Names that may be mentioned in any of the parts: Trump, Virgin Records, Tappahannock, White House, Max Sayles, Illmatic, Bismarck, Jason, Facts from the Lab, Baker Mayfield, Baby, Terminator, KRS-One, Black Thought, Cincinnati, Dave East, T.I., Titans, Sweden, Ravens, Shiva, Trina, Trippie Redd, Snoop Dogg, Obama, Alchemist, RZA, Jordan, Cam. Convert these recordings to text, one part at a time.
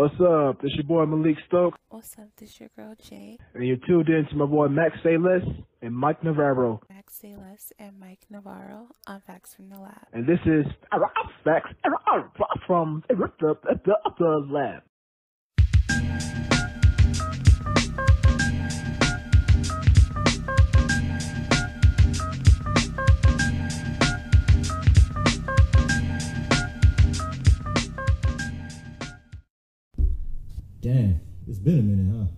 What's up? This your boy Malik Stokes. What's up? This your girl Jay. And you're tuned in to my boy Max Sayles and Mike Navarro. Max Sayles and Mike Navarro on Facts from the Lab. And this is Facts from the Lab. Damn, it's been a minute,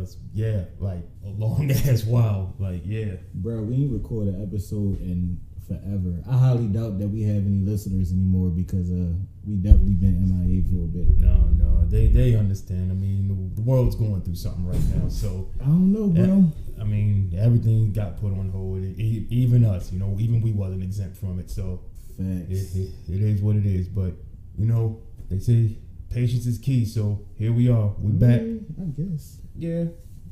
huh? Yeah, like a long ass while. Like, yeah. Bro, we ain't record an episode in forever. I highly doubt that we have any listeners anymore because we definitely been MIA for a bit. No, they understand. I mean, the world's going through something right now, so. I don't know, bro. I mean, everything got put on hold. Even us, you know, even we wasn't exempt from it, so. Facts. It is what it is, but, you know, they say patience is key, so here we are. We're back. I guess. Yeah,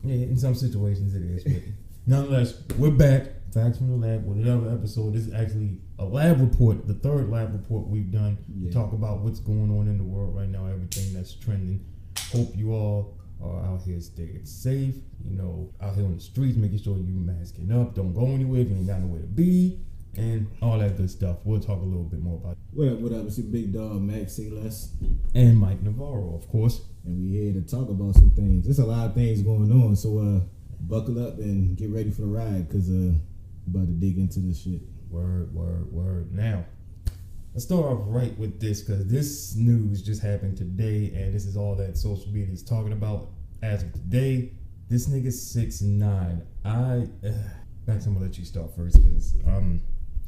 in some situations it is. But nonetheless, we're back. Facts from the Lab with another episode. This is actually a lab report, the third lab report we've done to talk about what's going on in the world right now, everything that's trending. Hope you all are out here staying safe, you know, out here on the streets, making sure you masking up, don't go anywhere if you ain't got nowhere to be, and all that good stuff. We'll talk a little bit more about it. What up, it's your big dog, Max Sayles. And Mike Navarro, of course. And we here to talk about some things. There's a lot of things going on, so buckle up and get ready for the ride, because we're about to dig into this shit. Word. Now, let's start off right with this, because this news just happened today, and this is all that social media is talking about. As of today, this nigga 6ix9ine. Max, I'm going to let you start first, because I'm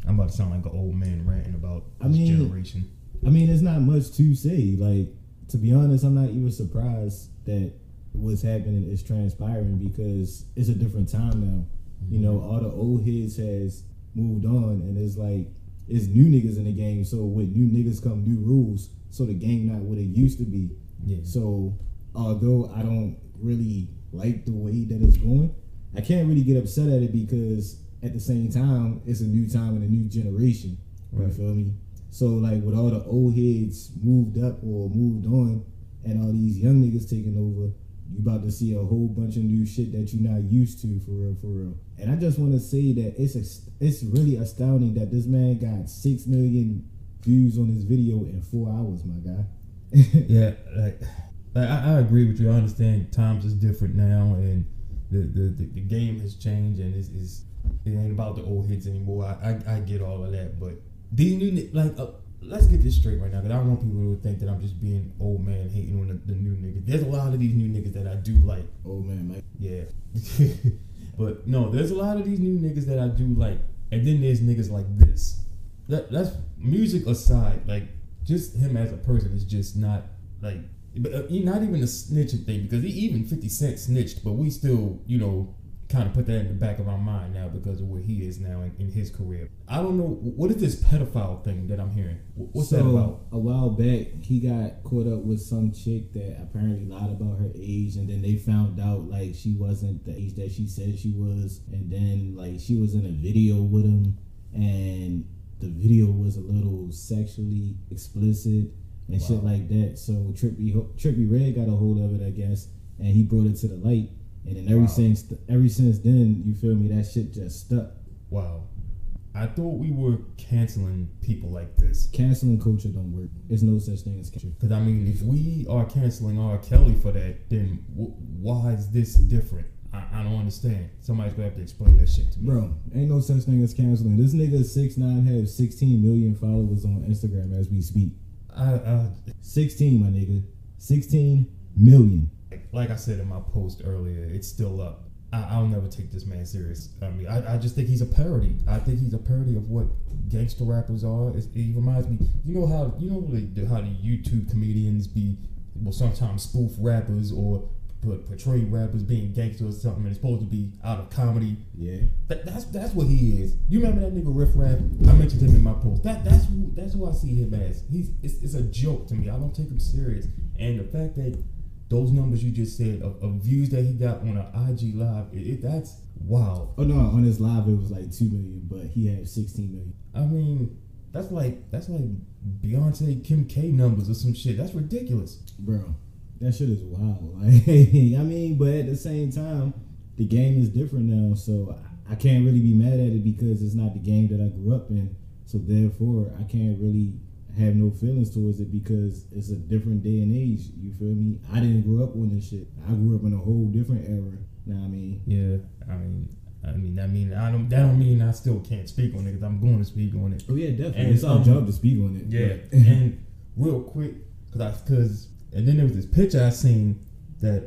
about to sound like an old man ranting about this generation. I mean, there's not much to say. Like, to be honest, I'm not even surprised that what's happening is transpiring because it's a different time now. Mm-hmm. You know, all the old heads has moved on, and it's like, it's new niggas in the game. So with new niggas come new rules, so the game not what it used to be. Yeah. So although I don't really like the way that it's going, I can't really get upset at it because at the same time, it's a new time and a new generation. Right. You feel me? So, like, with all the old heads moved up or moved on and all these young niggas taking over, you about to see a whole bunch of new shit that you're not used to, for real. And I just want to say that it's really astounding that this man got 6 million views on his video in 4 hours, my guy. Yeah, like I agree with you. I understand times is different now, and the game has changed, and it ain't about the old hits anymore. I get all of that, but these new, like, let's get this straight right now, because I don't want people to think that I'm just being old man hating on the new niggas. There's a lot of these new niggas that I do like. Old man, Mike. Yeah. But no, there's a lot of these new niggas that I do like, and then there's niggas like this. That's music aside, like, just him as a person is just not, like, not even a snitching thing, because even 50 Cent snitched, but we still, you know, kind of put that in the back of our mind now because of where he is now in his career. I don't know, what is this pedophile thing that I'm hearing? What's that about? A while back, he got caught up with some chick that apparently lied about her age, and then they found out, like, she wasn't the age that she said she was, and then, like, she was in a video with him, and the video was a little sexually explicit and shit like that. So Trippie Redd got a hold of it, I guess, and he brought it to the light. And then ever since then, you feel me, that shit just stuck. Wow. I thought we were canceling people like this. Canceling culture don't work. There's no such thing as culture. Because, I mean, if we are canceling R. Kelly for that, then why is this different? I don't understand. Somebody's going to have to explain that shit to me. Bro, ain't no such thing as canceling. This nigga 6ix9ine has 16 million followers on Instagram as we speak. 16, my nigga. 16 million. Like I said in my post earlier, it's still up. I'll never take this man serious. I mean, I just think he's a parody. I think he's a parody of what gangster rappers are. It reminds me, you know how the YouTube comedians will sometimes spoof rappers or portray rappers being gangster or something, and it's supposed to be out of comedy. Yeah, that's what he is. You remember that nigga Riff Raff? I mentioned him in my post. That's who I see him as. It's a joke to me. I don't take him serious, and the fact that those numbers you just said of views that he got on an IG live, that's wow. Oh no, on his live it was like 2 million, but he had 16 million. I mean, that's like Beyonce, Kim K numbers or some shit. That's ridiculous, bro. that shit is wild. Like, I mean, but at the same time, the game is different now, so I can't really be mad at it because it's not the game that I grew up in. So therefore, I can't really have no feelings towards it because it's a different day and age. You feel me? I didn't grow up on this shit. I grew up in a whole different era. Know what I mean? Yeah, I mean, I don't mean I still can't speak on it because I'm going to speak on it. Oh yeah, definitely. And it's our job to speak on it. Yeah, but. And real quick, because and then there was this picture I seen that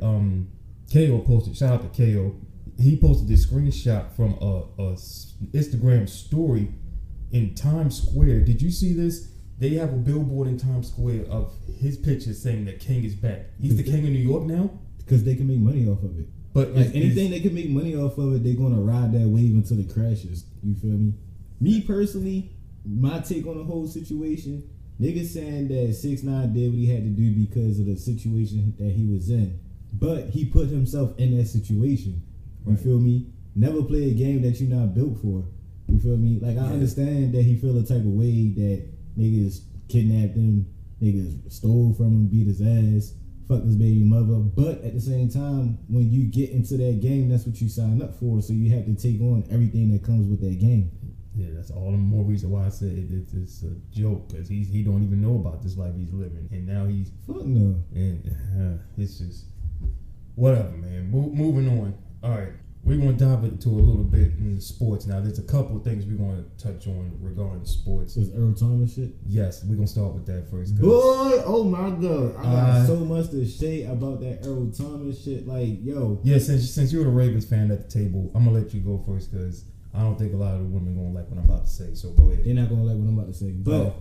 KO posted. Shout out to KO. He posted this screenshot from a Instagram story in Times Square. Did you see this? They have a billboard in Times Square of his picture saying that King is back. He's the king of New York now because they can make money off of it. But like anything they can make money off of it, they're gonna ride that wave until it crashes. You feel me? Me personally, my take on the whole situation, niggas saying that 6ix9ine did what he had to do because of the situation that he was in, but he put himself in that situation. You feel me? Never play a game that you're not built for. You feel me? Like I understand that he feel the type of way that niggas kidnapped him, niggas stole from him, beat his ass. Fuck this baby mother. But at the same time, when you get into that game, that's what you sign up for. So you have to take on everything that comes with that game. Yeah, that's all the more reason why I said it's a joke, because he don't even know about this life he's living, and now he's fuck no. And it's just whatever, man. Moving on. All right, we're gonna dive into a little bit in sports now. There's a couple of things we're gonna touch on regarding sports. Is Earl Thomas shit? Yes, we're gonna start with that first. Boy, oh my god, I got so much to say about that Earl Thomas shit. Like, yo. Yeah, since you're the Ravens fan at the table, I'm gonna let you go first because I don't think a lot of the women gonna like what I'm about to say. So go ahead. They're not gonna like what I'm about to say. But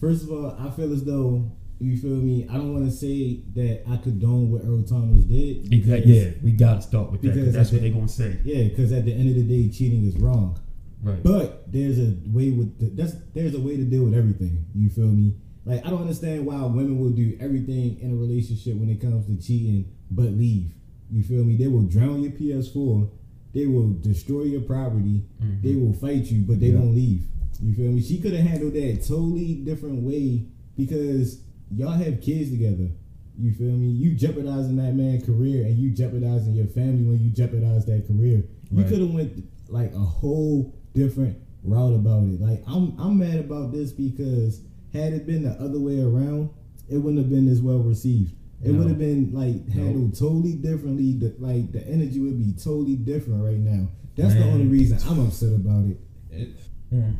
first of all, I feel as though. You feel me? I don't want to say that I condone what Earl Thomas did. Exactly. Yeah, we got to start with that because that's what they're going to say. Yeah, because at the end of the day, cheating is wrong. Right. But there's a way to deal with everything. You feel me? Like, I don't understand why women will do everything in a relationship when it comes to cheating but leave. You feel me? They will drown your PS4. They will destroy your property. Mm-hmm. They will fight you, but they won't leave. You feel me? She could have handled that totally different way because... Y'all have kids together. You feel me? You jeopardizing that man's career and you jeopardizing your family when you jeopardize that career. Right. You could have went like a whole different route about it. Like I'm mad about this because had it been the other way around, it wouldn't have been as well received. It would have been like handled totally differently. Like the energy would be totally different right now. That's the only reason I'm upset about it. Do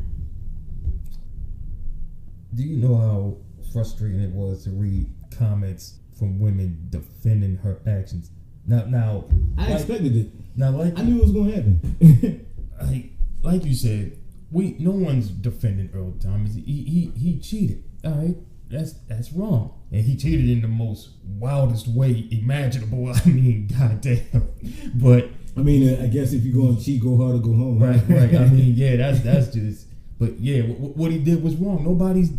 you know how frustrating it was to read comments from women defending her actions? Now I expected it. Now, like I knew it was going to happen. like you said, no one's defending Earl Thomas. He cheated. All right, that's wrong, and he cheated in the most wildest way imaginable. I mean, goddamn. But I mean, I guess if you're going to cheat, go hard or go home. Right. I mean, yeah, that's just. But yeah, what he did was wrong. Nobody's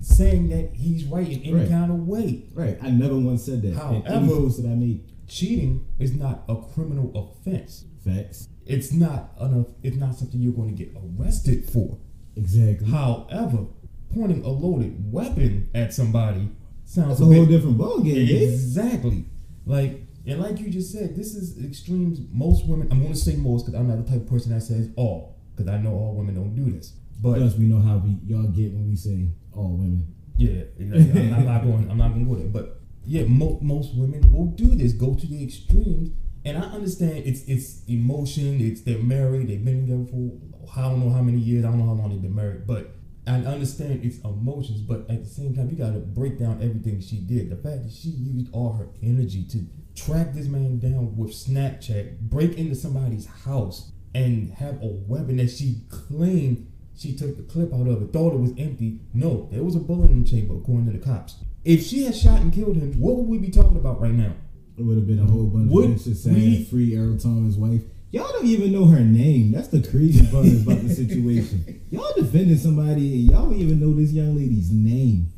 saying that he's right in any kind of way. Right. I never once said that. However, that I made. Cheating is not a criminal offense. Facts. It's not something you're going to get arrested for. Exactly. However, pointing a loaded weapon at somebody sounds a whole different ballgame. Exactly. Like you just said, this is extremes. Most women, I'm going to say most because I'm not the type of person that says all, because I know all women don't do this. But plus we know how y'all get when we say all women. Yeah, exactly. I'm not going to go there. But yeah, most women will do this, go to the extremes, and I understand it's emotion. It's they're married. They've been together for I don't know how many years. I don't know how long they've been married, but I understand it's emotions. But at the same time, you got to break down everything she did. The fact that she used all her energy to track this man down with Snapchat, break into somebody's house, and have a weapon that she claimed. She took the clip out of it, thought it was empty. No, there was a bullet in the chamber, according to the cops. If she had shot and killed him, what would we be talking about right now? It would have been a whole bunch of bitches saying free Earl Thomas' wife. Y'all don't even know her name. That's the crazy part about the situation. Y'all defending somebody and y'all don't even know this young lady's name.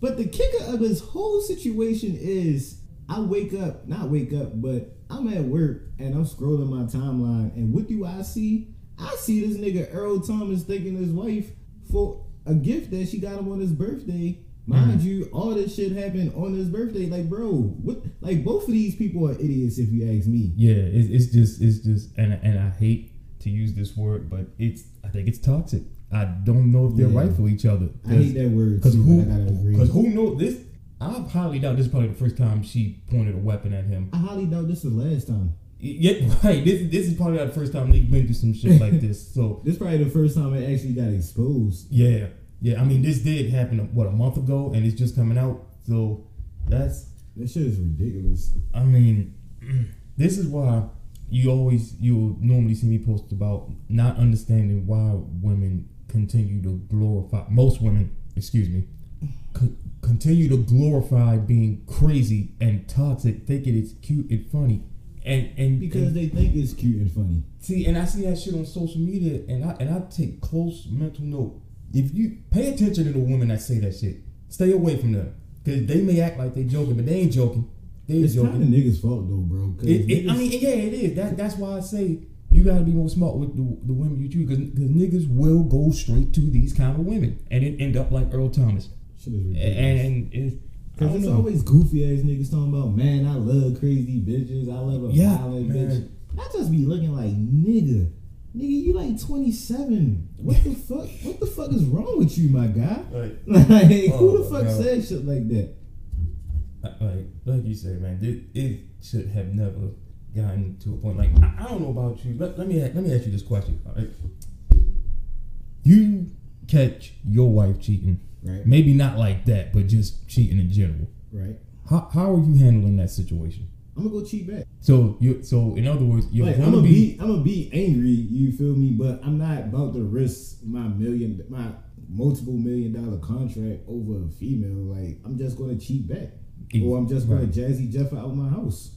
But the kicker of this whole situation is but I'm at work and I'm scrolling my timeline and what do I see? I see this nigga Earl Thomas thanking his wife for a gift that she got him on his birthday Mind you, all this shit happened on his birthday. Like, bro, what? Like, both of these people are idiots, if you ask me. Yeah, it's just, and I hate to use this word, but I think it's toxic. I don't know if they're right for each other. I hate that word. Because who knows this? I highly doubt this is probably the first time she pointed a weapon at him. I highly doubt this is the last time. Yeah, right. This is probably not the first time they've been through some shit like this. So this is probably the first time it actually got exposed. Yeah. Yeah, I mean, this did happen, a month ago, and it's just coming out, so that shit is ridiculous. I mean, this is why you'll normally see me post about not understanding why women continue to glorify, most women, excuse me, continue to glorify being crazy and toxic, thinking it's cute and funny. And because they think it's cute and funny. See, and I see that shit on social media, and I take close mental note. If you pay attention to the women that say that shit, stay away from them, because they may act like they joking, but they ain't joking. It's kind of niggas' fault though, bro. It is. That's why I say you gotta be more smart with the women you choose, because niggas will go straight to these kind of women and it end up like Earl Thomas. Shit is ridiculous. Because it's always goofy ass niggas talking about, man, I love crazy bitches. I love a violent bitch. I just be looking like, nigga. Nigga, you like 27. What the fuck? What the fuck is wrong with you, my guy? Who the fuck says shit like that? Like you say, man, it should have never gotten to a point. Like, I don't know about you. Let me ask you this question. All right. You catch your wife cheating, right? Maybe not like that, but just cheating in general, right? How are you handling that situation? I'm gonna go cheat back. So in other words, I'm gonna be angry. You feel me? But I'm not about to risk my multiple $1 million contract over a female. Like, I'm just gonna cheat back, or I'm just gonna Jazzy Jeff out of my house.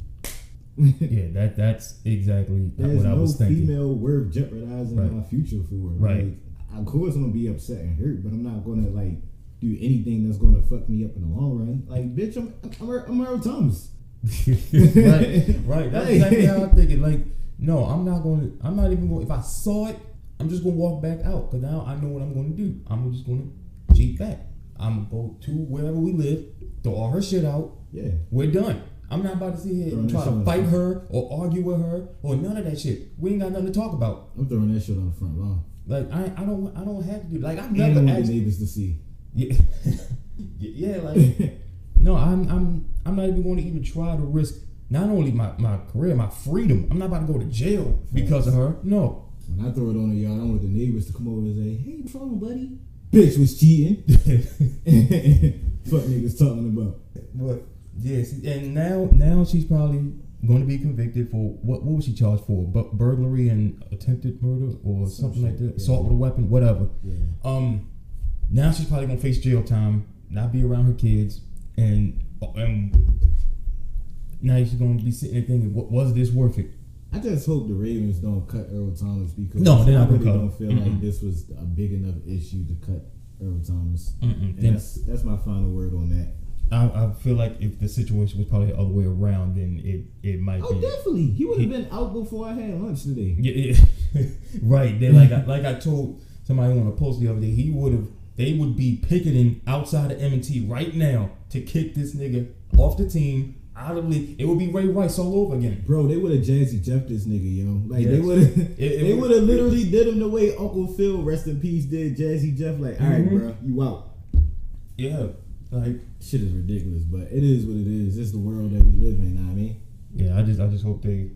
Yeah, that's exactly what I was thinking. There's no female worth jeopardizing my future for. Right. Like, of course, I'm gonna be upset and hurt, but I'm not gonna do anything that's gonna fuck me up in the long run. Like, bitch, I'm Earl Thomas. right. That's exactly how I'm thinking. Like, no, I'm not even going. If I saw it, I'm just gonna walk back out, because now I know what I'm gonna do. I'm just gonna cheat back. I'm gonna go to wherever we live, throw all her shit out. Yeah, we're done. I'm not about to sit here and try to fight her or argue with her or none of that shit. We ain't got nothing to talk about. I'm throwing that shit on the front lawn. Like, I don't have to do. Like, I've never asked the neighbors to see. Yeah, yeah, like. No, I'm not even going to even try to risk not only my career, my freedom. I'm not about to go to jail because of her. No. When I throw it on the yard, I want the neighbors to come over and say, "Hey, what's wrong, buddy? Bitch was cheating." Fuck niggas talking about. But yes, and now she's probably going to be convicted for what was she charged for? Burglary and attempted murder or something like that. Yeah. Assault with a weapon, whatever. Yeah. Now she's probably gonna face jail time, not be around her kids. And now you're going to be sitting there thinking, was this worth it? I just hope the Ravens don't cut Earl Thomas, because I really don't feel like this was a big enough issue to cut Earl Thomas. And that's my final word on that. I feel like if the situation was probably the other way around, then it might be. Oh, definitely. He would have been out before I had lunch today. Yeah. Right. Then, like I told somebody on a post the other day, they would be picketing outside of M&T right now to kick this nigga off the team, out of the league. It would be Ray Rice all over again. Bro, they would have Jazzy Jeffed this nigga, yo. Like, yes. They would have literally did him the way Uncle Phil, rest in peace, did Jazzy Jeff. Like, all right, bro, you out. Yeah. Like, shit is ridiculous, but it is what it is. It's the world that we live in, I mean. Yeah, I just hope they,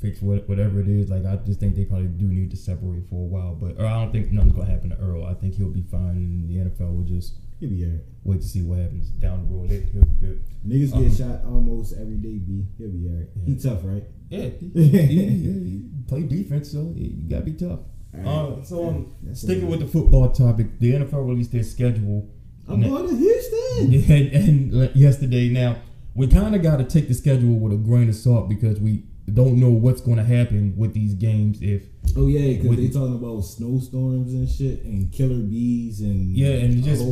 fix whatever it is. Like, I just think they probably do need to separate for a while, but I don't think nothing's gonna happen to Earl. I think he'll be fine. The NFL will just wait to see what happens down the road. He'll be good. Niggas get shot almost every day. He'll be alright. Yeah. He tough, right? Yeah. He play defense, so you gotta be tough. Right. Sticking with the football topic, the NFL released their schedule. I'm going to Houston. And yesterday. Now we kind of got to take the schedule with a grain of salt, because we don't know what's going to happen with these games. Because they're talking about snowstorms and shit and killer bees and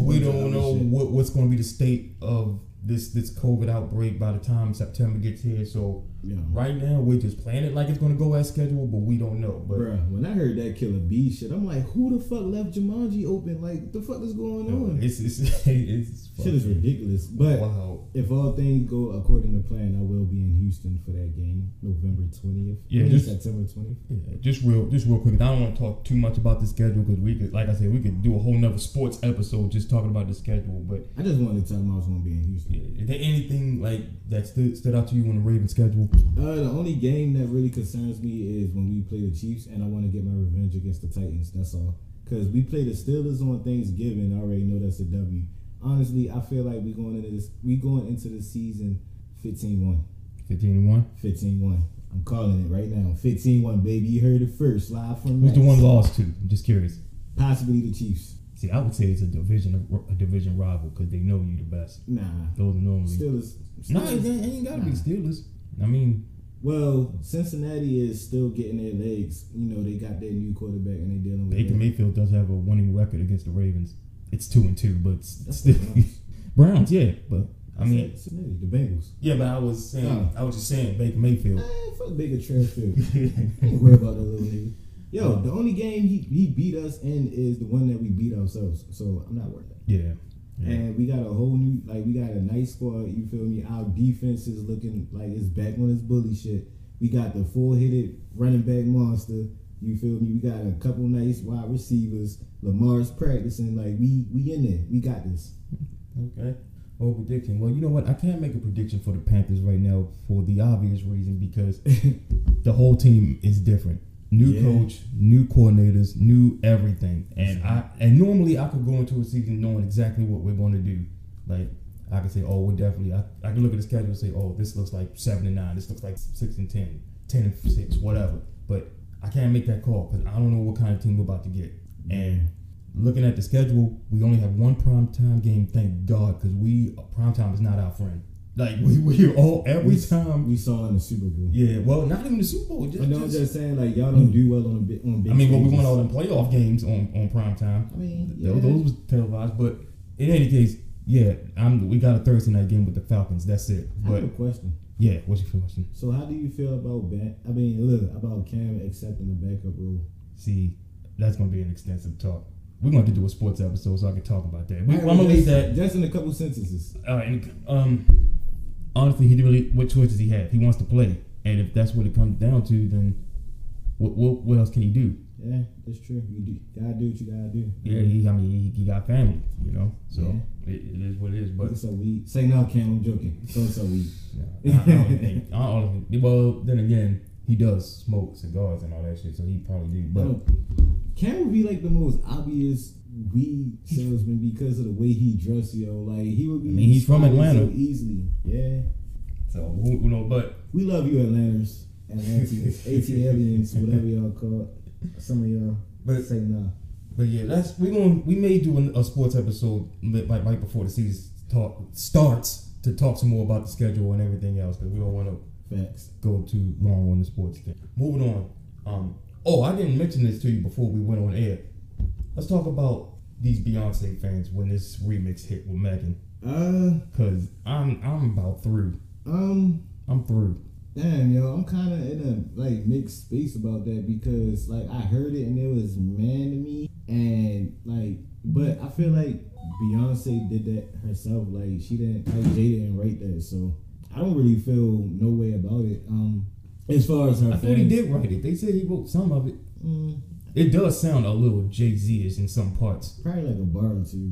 we don't know what's going to be the state of this COVID outbreak by the time September gets here. So right now we're just playing it like it's gonna go as scheduled, but we don't know. But bruh, when I heard that Killer B shit, I'm like, who the fuck left Jumanji open? Like, what the fuck is going on? It's shit is ridiculous. But wow. If all things go according to plan, I will be in Houston for that game, November 20th. Yeah, just September 20th. Yeah, just real quick. I don't want to talk too much about the schedule because we could, like I said, we could do a whole nother sports episode just talking about the schedule. But I just wanted to tell them I was gonna be in Houston. Is there anything like that stood out to you on the Ravens schedule? The only game that really concerns me is when we play the Chiefs, and I want to get my revenge against the Titans. That's all. Because we play the Steelers on Thanksgiving. I already know that's a W. Honestly, I feel like we going into the season 15-1. 15-1? 15-1. I'm calling it right now. 15-1, baby. You heard it first. Live from Max. Who's the one lost to? I'm just curious. Possibly the Chiefs. See, I would say it's a division rival because they know you the best. Nah, those are normally Steelers. Nah, it ain't gotta be Steelers. I mean, well, Cincinnati is still getting their legs. You know, they got their new quarterback and they dealing with Baker Mayfield does have a winning record against the Ravens. It's 2-2, but that's still Browns, yeah. But I mean, Cincinnati, the Bengals. Yeah, but I was just saying Baker Mayfield. Fuck Baker Mayfield. Don't worry about that little nigga. Yo, the only game he beat us in is the one that we beat ourselves. So I'm not worried about it. Yeah. And we got a whole new, like, we got a nice squad, you feel me? Our defense is looking like it's back on its bully shit. We got the full-headed running back monster, you feel me? We got a couple nice wide receivers. Lamar's practicing, like, we in there. We got this. Okay. Well, prediction. Well, you know what? I can't make a prediction for the Panthers right now for the obvious reason because the whole team is different. New coach, new coordinators, new everything. And normally I could go into a season knowing exactly what we're going to do. Like, I could say, oh, we're definitely, I can look at the schedule and say, oh, this looks like 7-9, this looks like 6-10, 10-6, whatever. But I can't make that call because I don't know what kind of team we're about to get. And looking at the schedule, we only have one primetime game, thank God, because primetime is not our friend. Like, we saw in the Super Bowl. Yeah, well, not even the Super Bowl. I'm just saying, like, y'all don't do well on big games. I mean, we won all them playoff games on prime time. I mean, yeah. Those was televised. But in any case, yeah, we got a Thursday night game with the Falcons. That's it. I have a question. Yeah, what's your question? So how do you feel about Cam accepting the backup role? See, that's going to be an extensive talk. We're going to have to do a sports episode so I can talk about that. I'm going to leave that. Just in a couple sentences. All right. Honestly, he didn't really. What choices he had? He wants to play, and if that's what it comes down to, then what else can he do? Yeah, that's true. You gotta do what you gotta do. Yeah, he got family, you know. So it is what it is. But so weak. Say no, Cam. I'm joking. So weak. No, I don't think. I don't think. Well, then again, he does smoke cigars and all that shit, so he probably do. But Cam would be like the most obvious weed salesman because of the way he dressed, yo. Like, he would be. I mean, he's from Atlanta. So easily, yeah. So you know, but we love you, Atlanteans, aliens, whatever y'all call it. Some of y'all, but say no. But yeah, we may do a sports episode right before the season starts to talk some more about the schedule and everything else because we don't want to go too long on the sports thing. Moving on. I didn't mention this to you before we went on air. Let's talk about these Beyonce fans when this remix hit with Megan. Cause I'm about through. I'm through. Damn, yo, I'm kind of in a mixed space about that because I heard it and it was mad to me and but I feel like Beyonce did that herself. Like she didn't, Jay didn't write that, so I don't really feel no way about it. As far as her, I thought he did write it. They said he wrote some of it. It does sound a little Jay-Z-ish in some parts. Probably like a bar or two,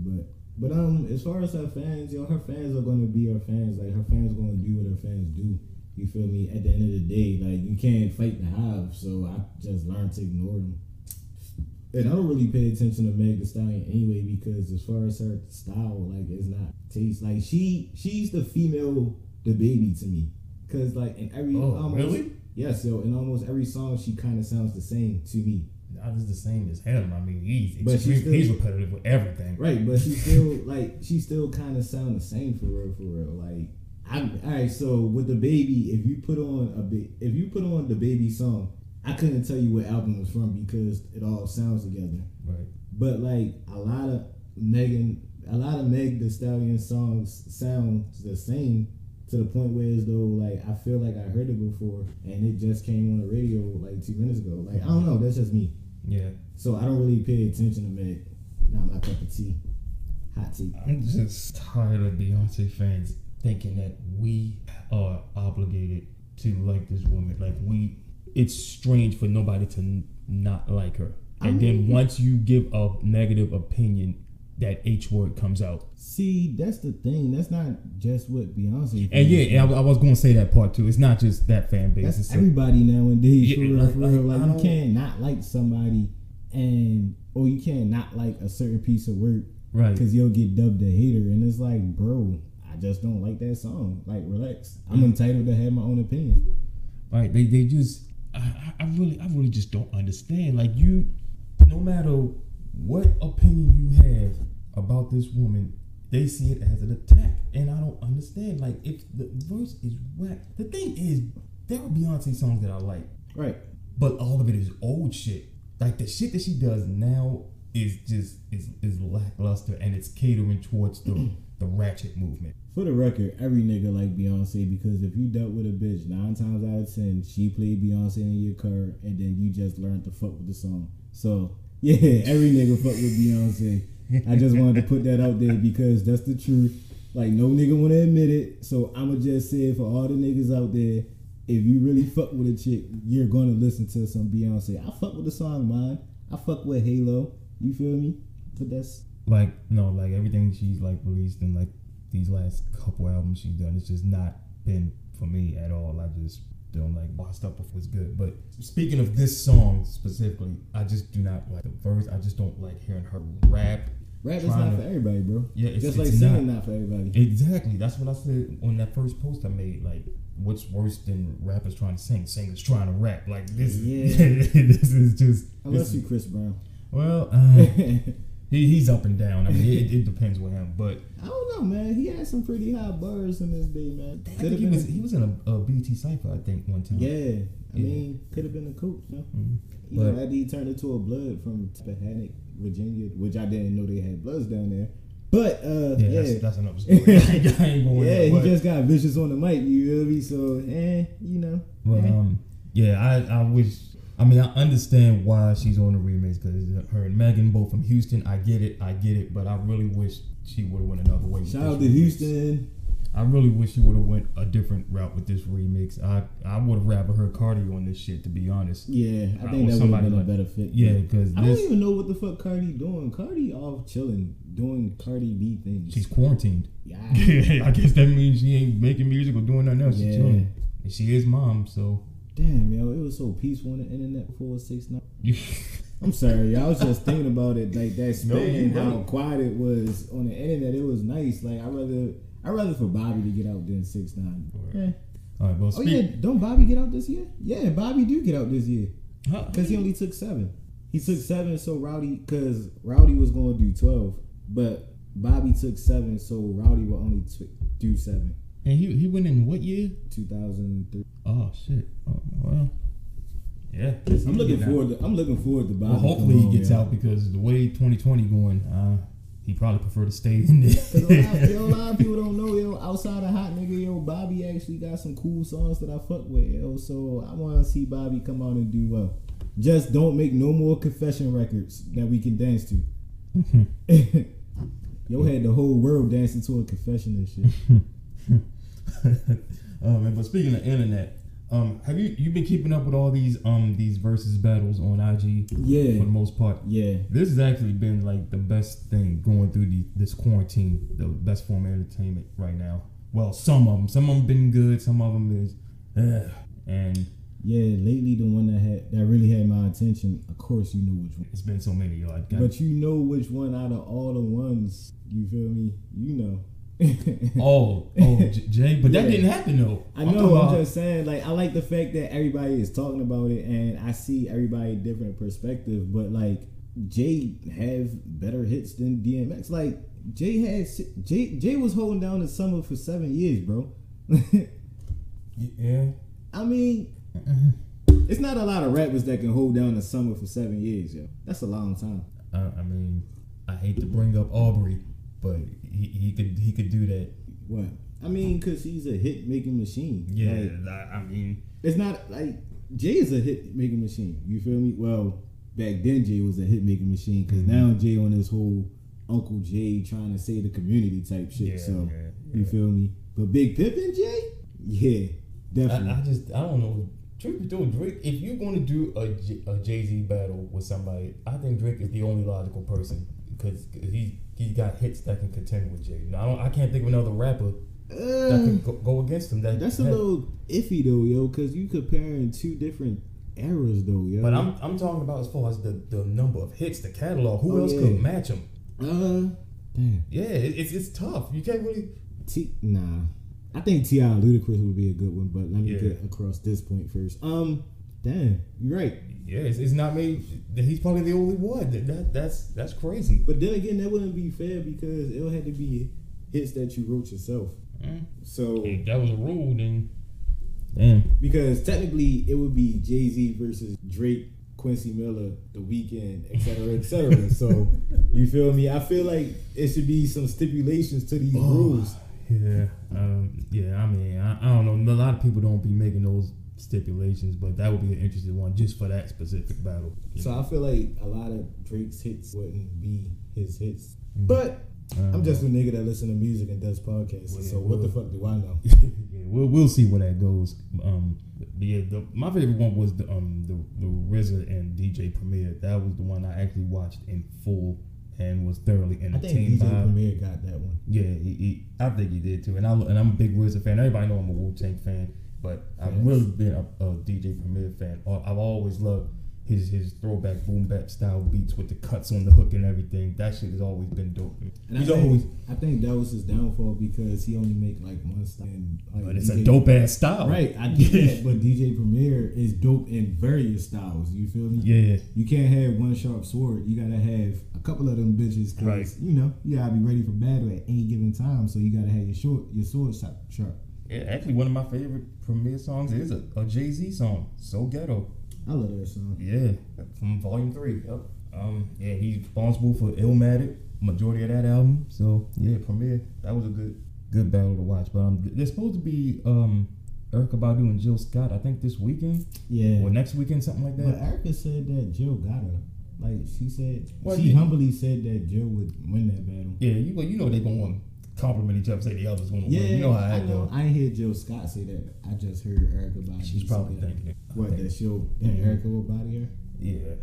but as far as her fans, her fans are gonna be her fans. Like her fans are gonna do what her fans do. You feel me? At the end of the day, like you can't fight the hive, so I just learned to ignore them. And I don't really pay attention to Megan Thee Stallion anyway because as far as her style, it's not taste. Like she's the female the baby to me. Cause in every really? Yes, yo, in almost every song she kinda sounds the same to me. Not just the same as him. I mean, he's repetitive with everything. Right, but she still kind of sound the same for real. So with the baby, if you put on the baby song, I couldn't tell you what album it was from because it all sounds together. Right. But a lot of Megan a lot of Meg Thee Stallion songs sound the same, to the point where as though, like, I feel like I heard it before and it just came on the radio like 2 minutes ago. Like, I don't know, that's just me. Yeah. So I don't really pay attention to Meg. Not my cup of tea. Hot tea. I'm just tired of Beyonce fans thinking that we are obligated to like this woman. Like, we, it's strange for nobody to not like her. And then once you give a negative opinion, that H word comes out. See, that's the thing. That's not just what Beyonce. And yeah, I was going to say that part too. It's not just that fan base. That's everybody nowadays. Yeah, for real. Like, you can't not like somebody, or you can't not like a certain piece of work, right? Because you'll get dubbed a hater, and it's like, bro, I just don't like that song. Like, relax. I'm entitled to have my own opinion. Right? They just, I really just don't understand. Like, you, no matter what opinion you have about this woman, they see it as an attack, and I don't understand. Like, if the verse is whack, the thing is, there are Beyonce songs that I like, right? But all of it is old shit. Like, the shit that she does now is just is lackluster, and it's catering towards the ratchet movement. For the record, every nigga like Beyonce, because if you dealt with a bitch 9 times out of 10, she played Beyonce in your car, and then you just learned to fuck with the song. So yeah, every nigga fuck with Beyonce. I just wanted to put that out there because that's the truth. Like, no nigga want to admit it, so I'ma just say it for all the niggas out there. If you really fuck with a chick, you're gonna listen to some Beyonce. I fuck with the song Mine. I fuck with Halo. You feel me? But that's like, no, like, everything she's like released in like these last couple albums she's done, it's just not been for me at all. I just don't like bossed up was good. But speaking of this song specifically, I just do not like the verse. I just don't like hearing her rap. Rap is not for everybody, bro. Yeah, it's like singing, not for everybody. Exactly. That's what I said on that first post I made. Like, what's worse than rappers trying to sing? Singers trying to rap. Like, this this is just, unless you Chris Brown. Well, he's up and down. I mean, it depends with him, but I don't know, man. He had some pretty high bars in his day, man. I think he was in a BT Cypher, I think, one time. Yeah, I mean, could have been a coach, you know. Mm-hmm. You know, after he turned into a blood from Tappahannock, Virginia, which I didn't know they had bloods down there. But that's another story. I ain't going he just got vicious on the mic. You feel me? So, you know. Well, I wish. I mean, I understand why she's on the remix, because her and Megan both from Houston. I get it, but I really wish she would have went another way. Shout out to Houston. I really wish she would have went a different route with this remix. I would have rather her Cardi on this shit, to be honest. Yeah, I think that would have been a better fit. Yeah, because I don't even know what the fuck Cardi doing. Cardi off chilling, doing Cardi B things. She's quarantined. Yeah, I guess that means she ain't making music or doing nothing else. Yeah. She's chilling, and she is mom, so. Damn, yo, it was so peaceful on the internet for 6ix9ine. I'm sorry, I was just thinking about it, like that span, how quiet it was on the internet. It was nice. Like, I'd rather for Bobby to get out than 6ix9ine. Yeah. All right, well, don't Bobby get out this year? Yeah, Bobby do get out this year because he only took 7. He took 7, so Rowdy, because Rowdy was going to do 12, but Bobby took 7, so Rowdy will only do 7. And he went in what year? 2003. Oh shit! Oh well. Yeah. I'm looking forward to Bobby. Well, hopefully he gets out, because the way 2020 going, he probably prefer to stay in there. A lot of people don't know, yo. Outside of hot nigga, yo, Bobby actually got some cool songs that I fuck with, yo. So I want to see Bobby come out and do well. Just don't make no more confession records that we can dance to. Yo had the whole world dancing to a confession and shit. But speaking of internet, have you been keeping up with all these versus battles on IG? Yeah, for the most part. Yeah, this has actually been like the best thing going through this quarantine, the best form of entertainment right now. Well, some of them been good, some of them is, and yeah, lately the one that really had my attention, of course you know which one. It's been so many, yo. But you know which one out of all the ones? You feel me? You know. Jay, but that didn't happen though. I know. I'm just saying, like, I like the fact that everybody is talking about it, and I see everybody different perspective. But like, Jay have better hits than DMX. Like, Jay was holding down the summer for 7 years, bro. Yeah. I mean, it's not a lot of rappers that can hold down the summer for 7 years, yo. That's a long time. I mean, I hate to bring up Aubrey. But he could do that. What? I mean, because he's a hit-making machine. Yeah, like, I mean... It's not, like, Jay is a hit-making machine. You feel me? Well, back then Jay was a hit-making machine, because now Jay on this whole Uncle Jay trying to save the community type shit. Yeah, so, you feel me? But Big Pimpin' Jay? Yeah, definitely. I don't know. Truth be told, Drake, if you're going to do a Jay-Z battle with somebody, I think Drake is the only logical person, because he's got hits that can contend with Jay. Now, I can't think of another rapper that can go against him. That's a little iffy though, yo, because you comparing two different eras though, yo. But I'm talking about as far as the number of hits, the catalog. Who else could match him? Damn. Yeah, it's tough. You can't really. Nah, I think T.I. and Ludacris would be a good one, but let me get across this point first. Damn, you're right. Yeah, it's not me. He's probably the only one. That's crazy. But then again, that wouldn't be fair because it would have to be hits that you wrote yourself. So if that was a rule, then damn. Because technically, it would be Jay-Z versus Drake, Quincy Miller, The Weeknd, etc., etc. So you feel me? I feel like it should be some stipulations to these rules. Yeah, I mean, I don't know. A lot of people don't be making those stipulations, but that would be an interesting one just for that specific battle. So I feel like a lot of Drake's hits wouldn't be his hits, but. I'm just a nigga that listen to music and does podcasts, what the fuck do I know? We'll see where that goes. My favorite one was the RZA and DJ Premier. That was the one I actually watched in full and was thoroughly entertained by. I think DJ Premier got that one. Yeah, I think he did too. And I'm a big RZA fan. Everybody know I'm a Wu-Tang fan, but I've really been a DJ Premier fan. I've always loved his throwback boom bap style beats with the cuts on the hook and everything. That shit has always been dope. And I think that was his downfall because he only make like one style. But it's a dope ass style, right? I get that, but DJ Premier is dope in various styles. You feel me? Yeah. You can't have one sharp sword. You gotta have a couple of them bitches, cause you know you gotta be ready for battle at any given time. So you gotta have your sword sharp. Yeah, actually, one of my favorite Premier songs is a Jay-Z song, So Ghetto. I love that song. Yeah, from Volume 3. Yep. He's responsible for Illmatic, majority of that album. So yeah, Premier. That was a good battle to watch. But there's supposed to be Erykah Badu and Jill Scott. I think this weekend. Yeah. Or next weekend, something like that. But Erykah said that Jill got her. Like she said, humbly said that Jill would win that battle. Yeah, you know they're gonna want to compliment each other, say the other's gonna win. You know how I go. I didn't hear Jill Scott say that. I just heard Erykah Badu. She's probably thinking it. What, that she'll Erykah will body her? Yeah.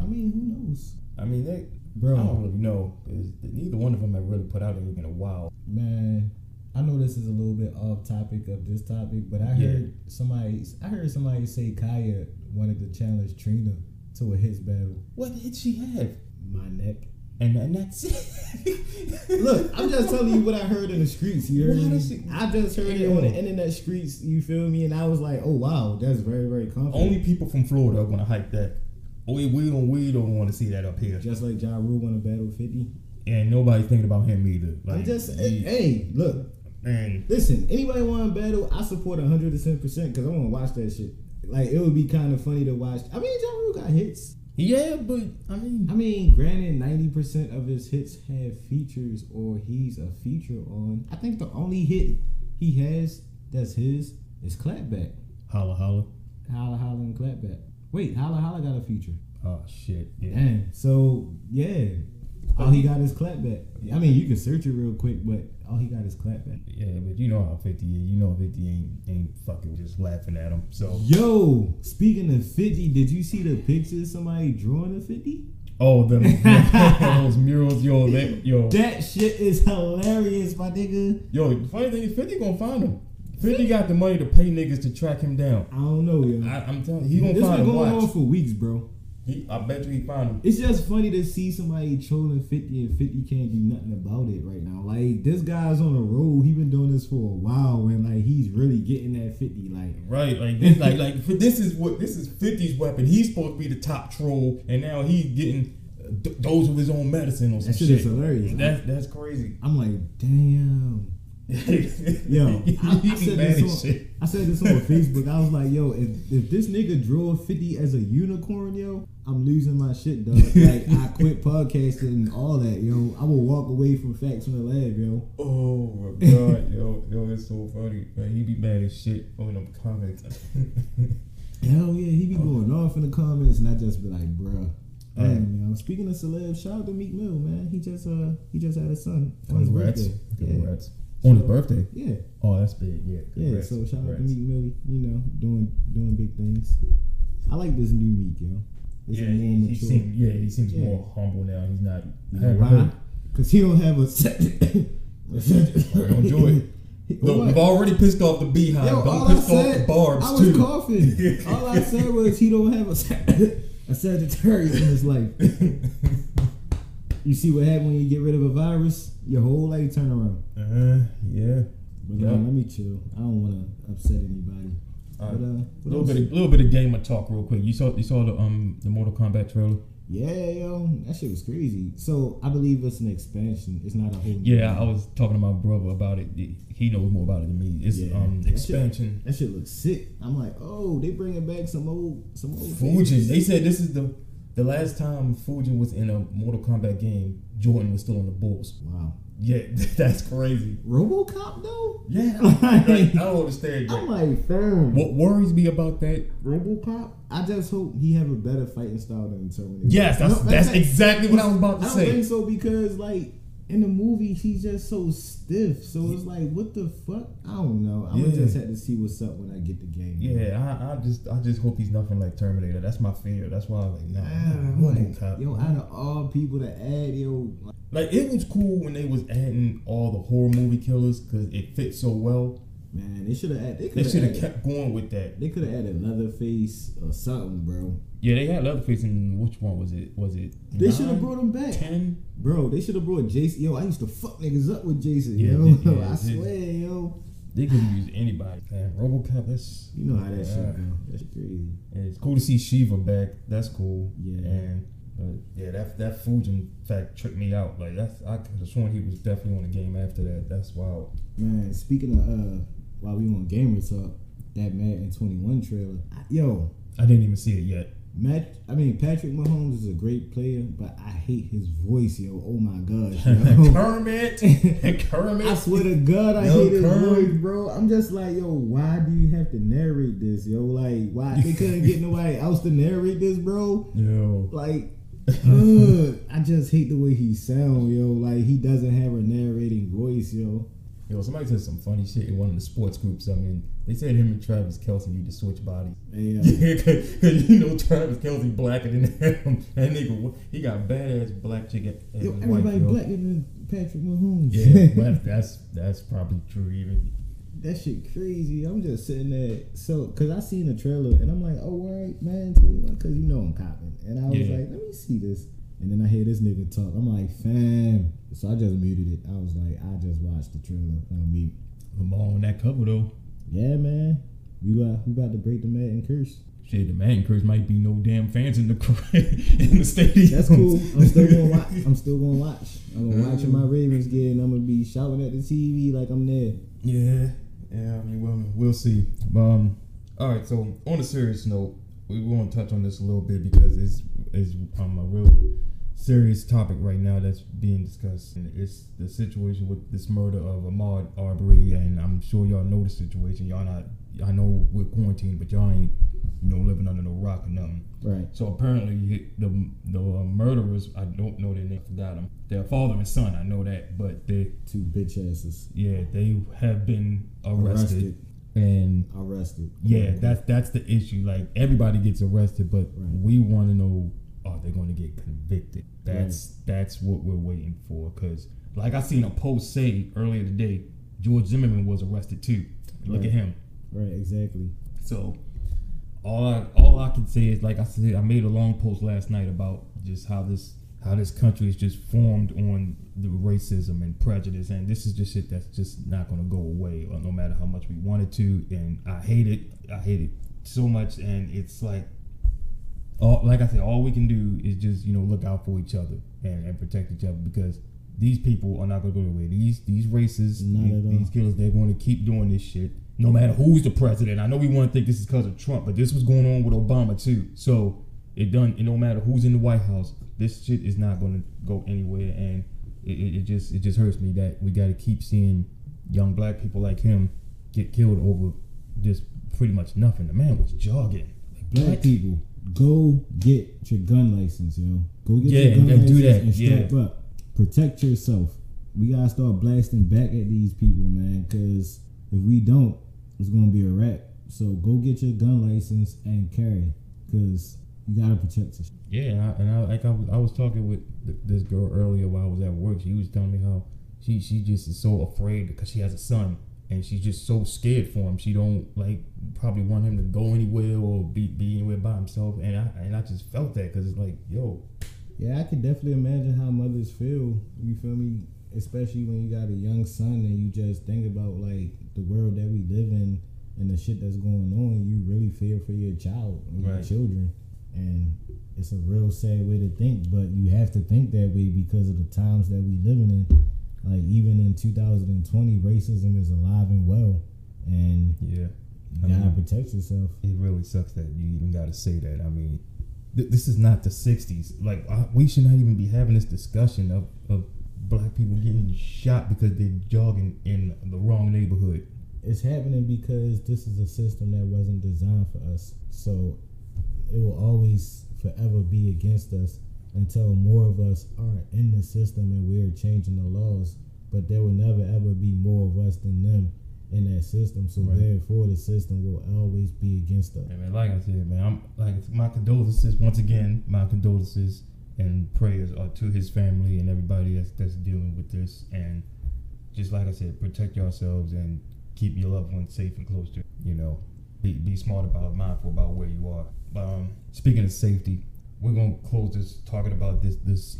I mean, who knows? I mean, I don't really know. Neither one of them have really put out anything in a while. Man, I know this is a little bit off topic of this topic, but I heard somebody say Kaya wanted to challenge Trina to a hits battle. What did she have? My neck. And that's it. Look, I'm just telling you what I heard in the streets. You heard me? I just heard it on the internet streets. You feel me? And I was like, oh wow, that's very, very confident. Only people from Florida are gonna hype that. Oh, we don't want to see that up here. Just like Ja Rule won a battle 50, and nobody's thinking about him either. Like, I'm just hey, look, man. Listen, anybody want a battle? I support 110% because I want to watch that shit. Like it would be kind of funny to watch. I mean, Ja Rule got hits. Yeah, but I mean, granted, 90% of his hits have features or he's a feature on. I think the only hit he has that's his is Clapback. Holla Holla. Holla Holla and Clapback. Wait, Holla Holla got a feature. Oh shit. Yeah. Dang. So yeah, all he got is Clapback. I mean, you can search it real quick, but all he got is Clapback. Yeah, but you know how 50 is. You know 50 ain't fucking just laughing at him. So yo, speaking of 50, did you see the pictures somebody drawing of 50? Oh, those murals, yo. That shit is hilarious, my nigga. Yo, the funny thing is 50 gonna find him. 50 got the money to pay niggas to track him down. I don't know, yo. I'm telling you, he gonna find him. This been going on for weeks, bro. I bet you he found him. It's just funny to see somebody trolling 50 and 50 can't do nothing about it right now. Like, this guy's on the road. He been doing this for a while, and like he's really getting that 50. Like, right? Like this, like this is 50's weapon. He's supposed to be the top troll, and now he's getting dose of his own medicine or some shit. That shit is hilarious. That's crazy. I'm like, damn. Yo, I said this on, I said this on Facebook. I was like, yo, if this nigga draw 50 as a unicorn, yo, I'm losing my shit, dog. Like, I quit podcasting and all that, yo. I will walk away from Facts from the Lab, yo. Oh my god, yo, it's so funny, man. He be mad as shit on them comments. Hell yeah, he be going off in the comments, and I just be like, bruh. Man, yo, speaking of celebs, shout out to Meek Mill, man. He just had a son on his birthday. Congrats. On his birthday? Yeah. Oh, that's big. Yeah. Congrats. Yeah. So shout out to Meek Mill. You know, doing big things. I like this new Meek, yo. It's he seems more humble now. He's not. Why? Because he don't have a. Don't do it. Look, we've already pissed off the beehive. Yo, don't piss off the barbs too. I was coughing. All I said was he don't have a Sagittarius in his life. You see what happens when you get rid of a virus? Your whole life turn around. Yeah. But yeah. Man, let me chill. I don't want to upset anybody. Right. But, a little bit of gamer talk, real quick. You saw the Mortal Kombat trailer? Yeah, yo, that shit was crazy. So I believe it's an expansion. It's not a whole. Yeah, game. I was talking to my brother about it. He knows more about it than me. It's expansion. That shit looks sick. I'm like, oh, they bringing back some old Fujin. They said this is the last time Fujin was in a Mortal Kombat game, Jordan was still on the Bulls. Wow. Yeah, that's crazy. Robocop, though? Yeah. I don't understand that. I'm like, fam. What worries me about that Robocop? I just hope he have a better fighting style than Terminator. Yes, that's exactly what I was about to say. I don't think so because, like, in the movie, he's just so stiff. So it's like, what the fuck? I don't know. I'm gonna just have to see what's up when I get the game. Yeah, I just hope he's nothing like Terminator. That's my fear. That's why I'm like, nah. I'm like, yo, out of all people to add, yo. Like, it was cool when they was adding all the horror movie killers because it fit so well. Man, they should have added. They should have kept going with that. They could have added Leatherface or something, bro. Yeah, they had Leatherface in which one was it? Was it? They should have brought him back. 10, bro. They should have brought Jason. Yo, I used to fuck niggas up with Jason. Yeah, yo, I swear, yo. They could use anybody. Man, RoboCop. That's you know how that shit go. That's crazy. And it's cool to see Shiva back. That's cool. Yeah. And yeah, that Fujin fact tripped me out. Like that's I could have sworn he was definitely on the game after that. That's wild. Man, speaking of while we on Gamer Talk, that Madden 21 trailer. Yo, I didn't even see it yet. Patrick Mahomes is a great player, but I hate his voice, yo. Oh my gosh, yo. Kermit. I swear to God, I hate his voice, bro. I'm just like, yo, why do you have to narrate this, yo? Like, why they couldn't get nobody else to narrate this, bro? Yo, like. I just hate the way he sound, yo. Like he doesn't have a narrating voice, yo. Yo, somebody said some funny shit in one of the sports groups. I mean, they said him and Travis Kelce need to switch bodies. Yeah, cause you know Travis Kelce blacker than him. That nigga, he got badass black chick. Yo, everybody blacker than Patrick Mahomes. Yeah, but that's probably true. Even that shit crazy. I'm just sitting there, so cause I seen the trailer and I'm like, oh, all right, man, 21, cause you know I'm copping. And I was like, let me see this. And then I hear this nigga talk. I'm like, fam. So I just muted it. I was like, I just watched the trailer on mute. Lamar on that cover, though. Yeah, man. We about to break the Madden curse. Shit, the Madden curse might be no damn fans in the stadium. That's cool. I'm still gonna watch. I'm gonna watch my Ravens game. I'm gonna be shouting at the TV like I'm there. Yeah. I mean, we'll see. All right. So on a serious note, we want to touch on this a little bit because it's a real serious topic right now that's being discussed. And it's the situation with this murder of Ahmaud Arbery, and I'm sure y'all know the situation. Y'all not, I know we're quarantined, but y'all ain't, you know, living under no rock or nothing. Right. So apparently the murderers, I don't know their name, forgot them. They're father and son, I know that, but they two bitch asses. Yeah, they have been arrested. And arrested. Yeah, that's the issue. Like everybody gets arrested, but we want to know, are they going to get convicted? That's what we're waiting for. Because like I seen a post say earlier today, George Zimmerman was arrested too. Look at him. Right, exactly. So all I can say is, like I said, I made a long post last night about just how this country is just formed on the racism and prejudice, and this is just shit that's just not gonna go away, no matter how much we want it to. And I hate it so much. And it's like, all, like I said, all we can do is just, you know, look out for each other and protect each other, because these people are not going to go away. These racists, these killers, they're going to keep doing this shit no matter who's the president. I know we want to think this is because of Trump, but this was going on with Obama too. So it don't matter who's in the White House. This shit is not going to go anywhere, and it just hurts me that we got to keep seeing young black people like him get killed over just pretty much nothing. The man was jogging. Like, black people, go get your gun license, yo. Go get your gun license and step up. Protect yourself. We gotta start blasting back at these people, man, because if we don't, it's gonna be a wrap. So go get your gun license and carry, because you gotta protect yourself. Yeah, and I was talking with this girl earlier while I was at work. She was telling me how she just is so afraid because she has a son. And she's just so scared for him. She don't probably want him to go anywhere or be anywhere by himself. And I just felt that, because it's like, yo. Yeah, I can definitely imagine how mothers feel. You feel me? Especially when you got a young son and you just think about the world that we live in and the shit that's going on. You really fear for your child and your children. And it's a real sad way to think, but you have to think that way because of the times that we living in. Even in 2020, racism is alive and well, and you gotta protect yourself. It really sucks that you even gotta say that. I mean, this is not the 60s. We should not even be having this discussion of black people getting shot because they're jogging in the wrong neighborhood. It's happening because this is a system that wasn't designed for us, so it will always forever be against us, until more of us are in the system and we're changing the laws. But there will never ever be more of us than them in that system, so therefore the system will always be against us. Man, like I said, man, my condolences once again, and prayers are to his family and everybody that's dealing with this. And just like I said, protect yourselves and keep your loved ones safe and close to be smart about, mindful about where you are. But speaking of safety, we're gonna close this talking about this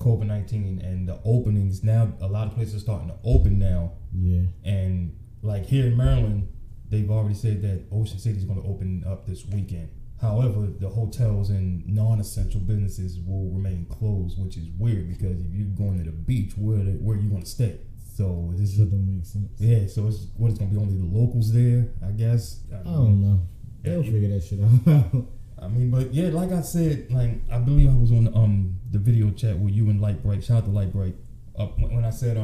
COVID-19 and the openings. Now a lot of places are starting to open now. Yeah. And here in Maryland, they've already said that Ocean City is gonna open up this weekend. However, the hotels and non-essential businesses will remain closed, which is weird because if you're going to the beach, where are you gonna stay? So this doesn't make sense. Yeah. So it's gonna be only the locals there, I guess. I don't know. They'll figure that shit out. I mean, but yeah, like I said, I believe I was on the video chat with you and Light Bright. Shout out to Light Bright. When I said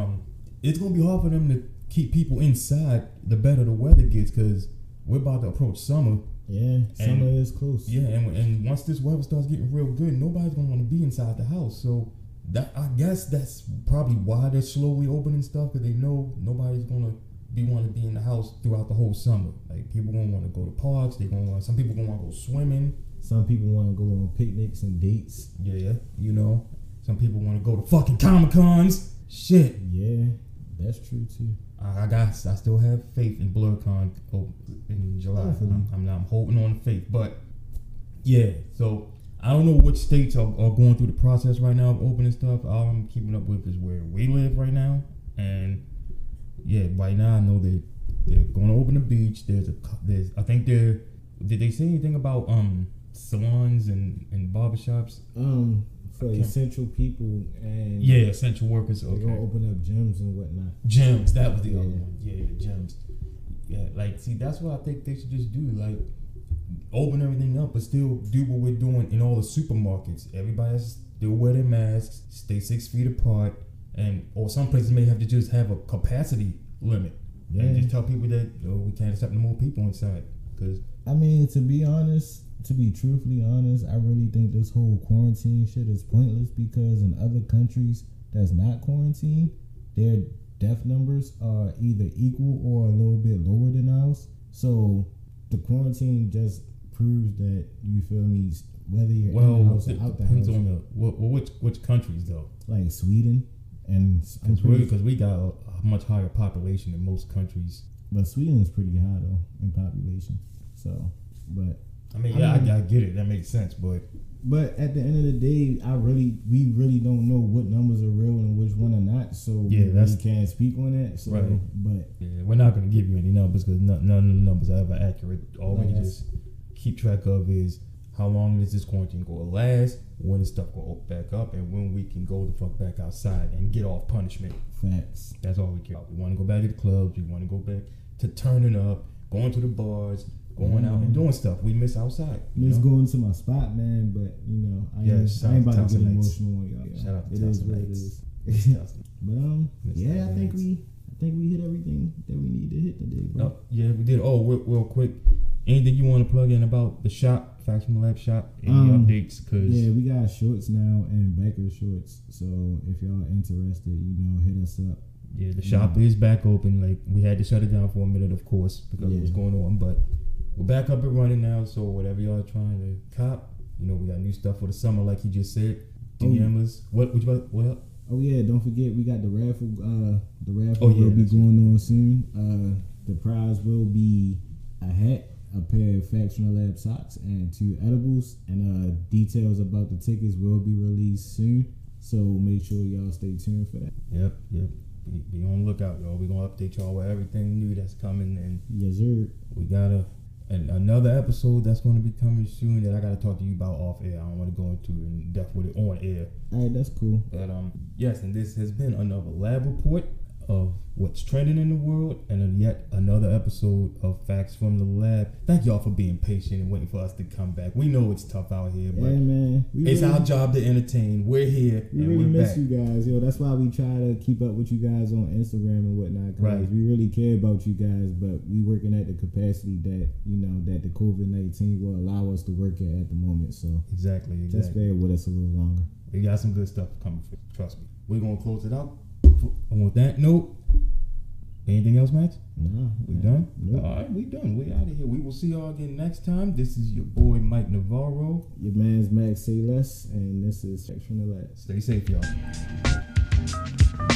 it's gonna be hard for them to keep people inside the better the weather gets, because we're about to approach summer. Yeah, summer is close. Yeah, and once this weather starts getting real good, nobody's gonna want to be inside the house. So that, I guess that's probably why they're slowly opening stuff, because they know nobody's gonna want to be in the house throughout the whole summer. People gonna want to go to parks. Some people gonna want to go swimming. Some people want to go on picnics and dates. Yeah, some people want to go to fucking Comic-Cons. Shit. Yeah, that's true too. I still have faith in BlurCon in July. I'm holding on to faith, but yeah. So I don't know which states are going through the process right now of opening stuff. All I'm keeping up with is where we live right now, and yeah, right now I know they're going to open the beach. I think they're. Did they say anything about salons and barbershops? For essential people and essential workers. Okay. They're gonna open up gyms and whatnot. Gyms, that was the other one. Yeah, gyms. Yeah, see, that's what I think they should just do. Open everything up, but still do what we're doing in all the supermarkets. Everybody still wear their masks, stay 6 feet apart, or some places may have to just have a capacity limit. Yeah. And just tell people that we can't accept no more people inside. Cause I mean, to be truthfully honest, I really think this whole quarantine shit is pointless, because in other countries that's not quarantined, their death numbers are either equal or a little bit lower than ours. So the quarantine just proves that, you feel me, whether you're in the house or out the house. Well, it depends on which countries though. Like Sweden, and because we got a much higher population than most countries. But Sweden is pretty high though in population. So, but I get it. That makes sense. But at the end of the day, we really don't know what numbers are real and which one are not. So we can't speak on that. So, right. But yeah, we're not gonna give you any numbers because none of the numbers are ever accurate. All we can just keep track of is how long is this quarantine gonna last, when this stuff gonna open back up, and when we can go the fuck back outside and get off punishment. Facts. That's all we care about. We want to go back to the clubs. We want to go back to turning up, going to the bars, going out and doing stuff. We miss outside. Miss going to my spot, man. But you know, I ain't about to get emotional on y'all. Shout out to it is what it is. But I think we hit everything that we need to hit today, bro. Oh, yeah, we did. Oh, real quick, anything you want to plug in about the shop, Facts from the Lab shop, any updates? Cause yeah, we got shorts now and biker shorts. So if y'all are interested, you know, hit us up. Yeah, the shop is back open. Like, we had to shut it down for a minute, of course, because of what's going on. But we're back up and running now. So whatever y'all are trying to cop, you know, we got new stuff for the summer, like you just said. DM us. What? Oh yeah, don't forget we got the raffle. The raffle will be going on soon. The prize will be a hat, a pair of Facts from the Lab socks, and 2 edibles. And details about the tickets will be released soon. So make sure y'all stay tuned for that. Yep. Be on the lookout, y'all. We're gonna update y'all with everything new that's coming. And yes, sir. We got another episode that's going to be coming soon that I got to talk to you about off air. I don't want to go into in depth with it on air. Alright, that's cool. But yes, and this has been another lab report of what's trending in the world, and yet another episode of Facts from the Lab. Thank y'all for being patient and waiting for us to come back. We know it's tough out here, but it's really our job to entertain. We're here. We really miss you guys, yo. That's why we try to keep up with you guys on Instagram and whatnot. Right. We really care about you guys, but we working at the capacity that that the COVID-19 will allow us to work at the moment. So exactly. Just bear with us a little longer. We got some good stuff coming for you. Trust me. We're gonna close it out. And with that note, anything else, Max? No. We done? Nope. All right, we done. We out of here. We will see y'all again next time. This is your boy, Mike Navarro. Your man's Max Sayles, and this is Facts from the Lab. Stay safe, y'all.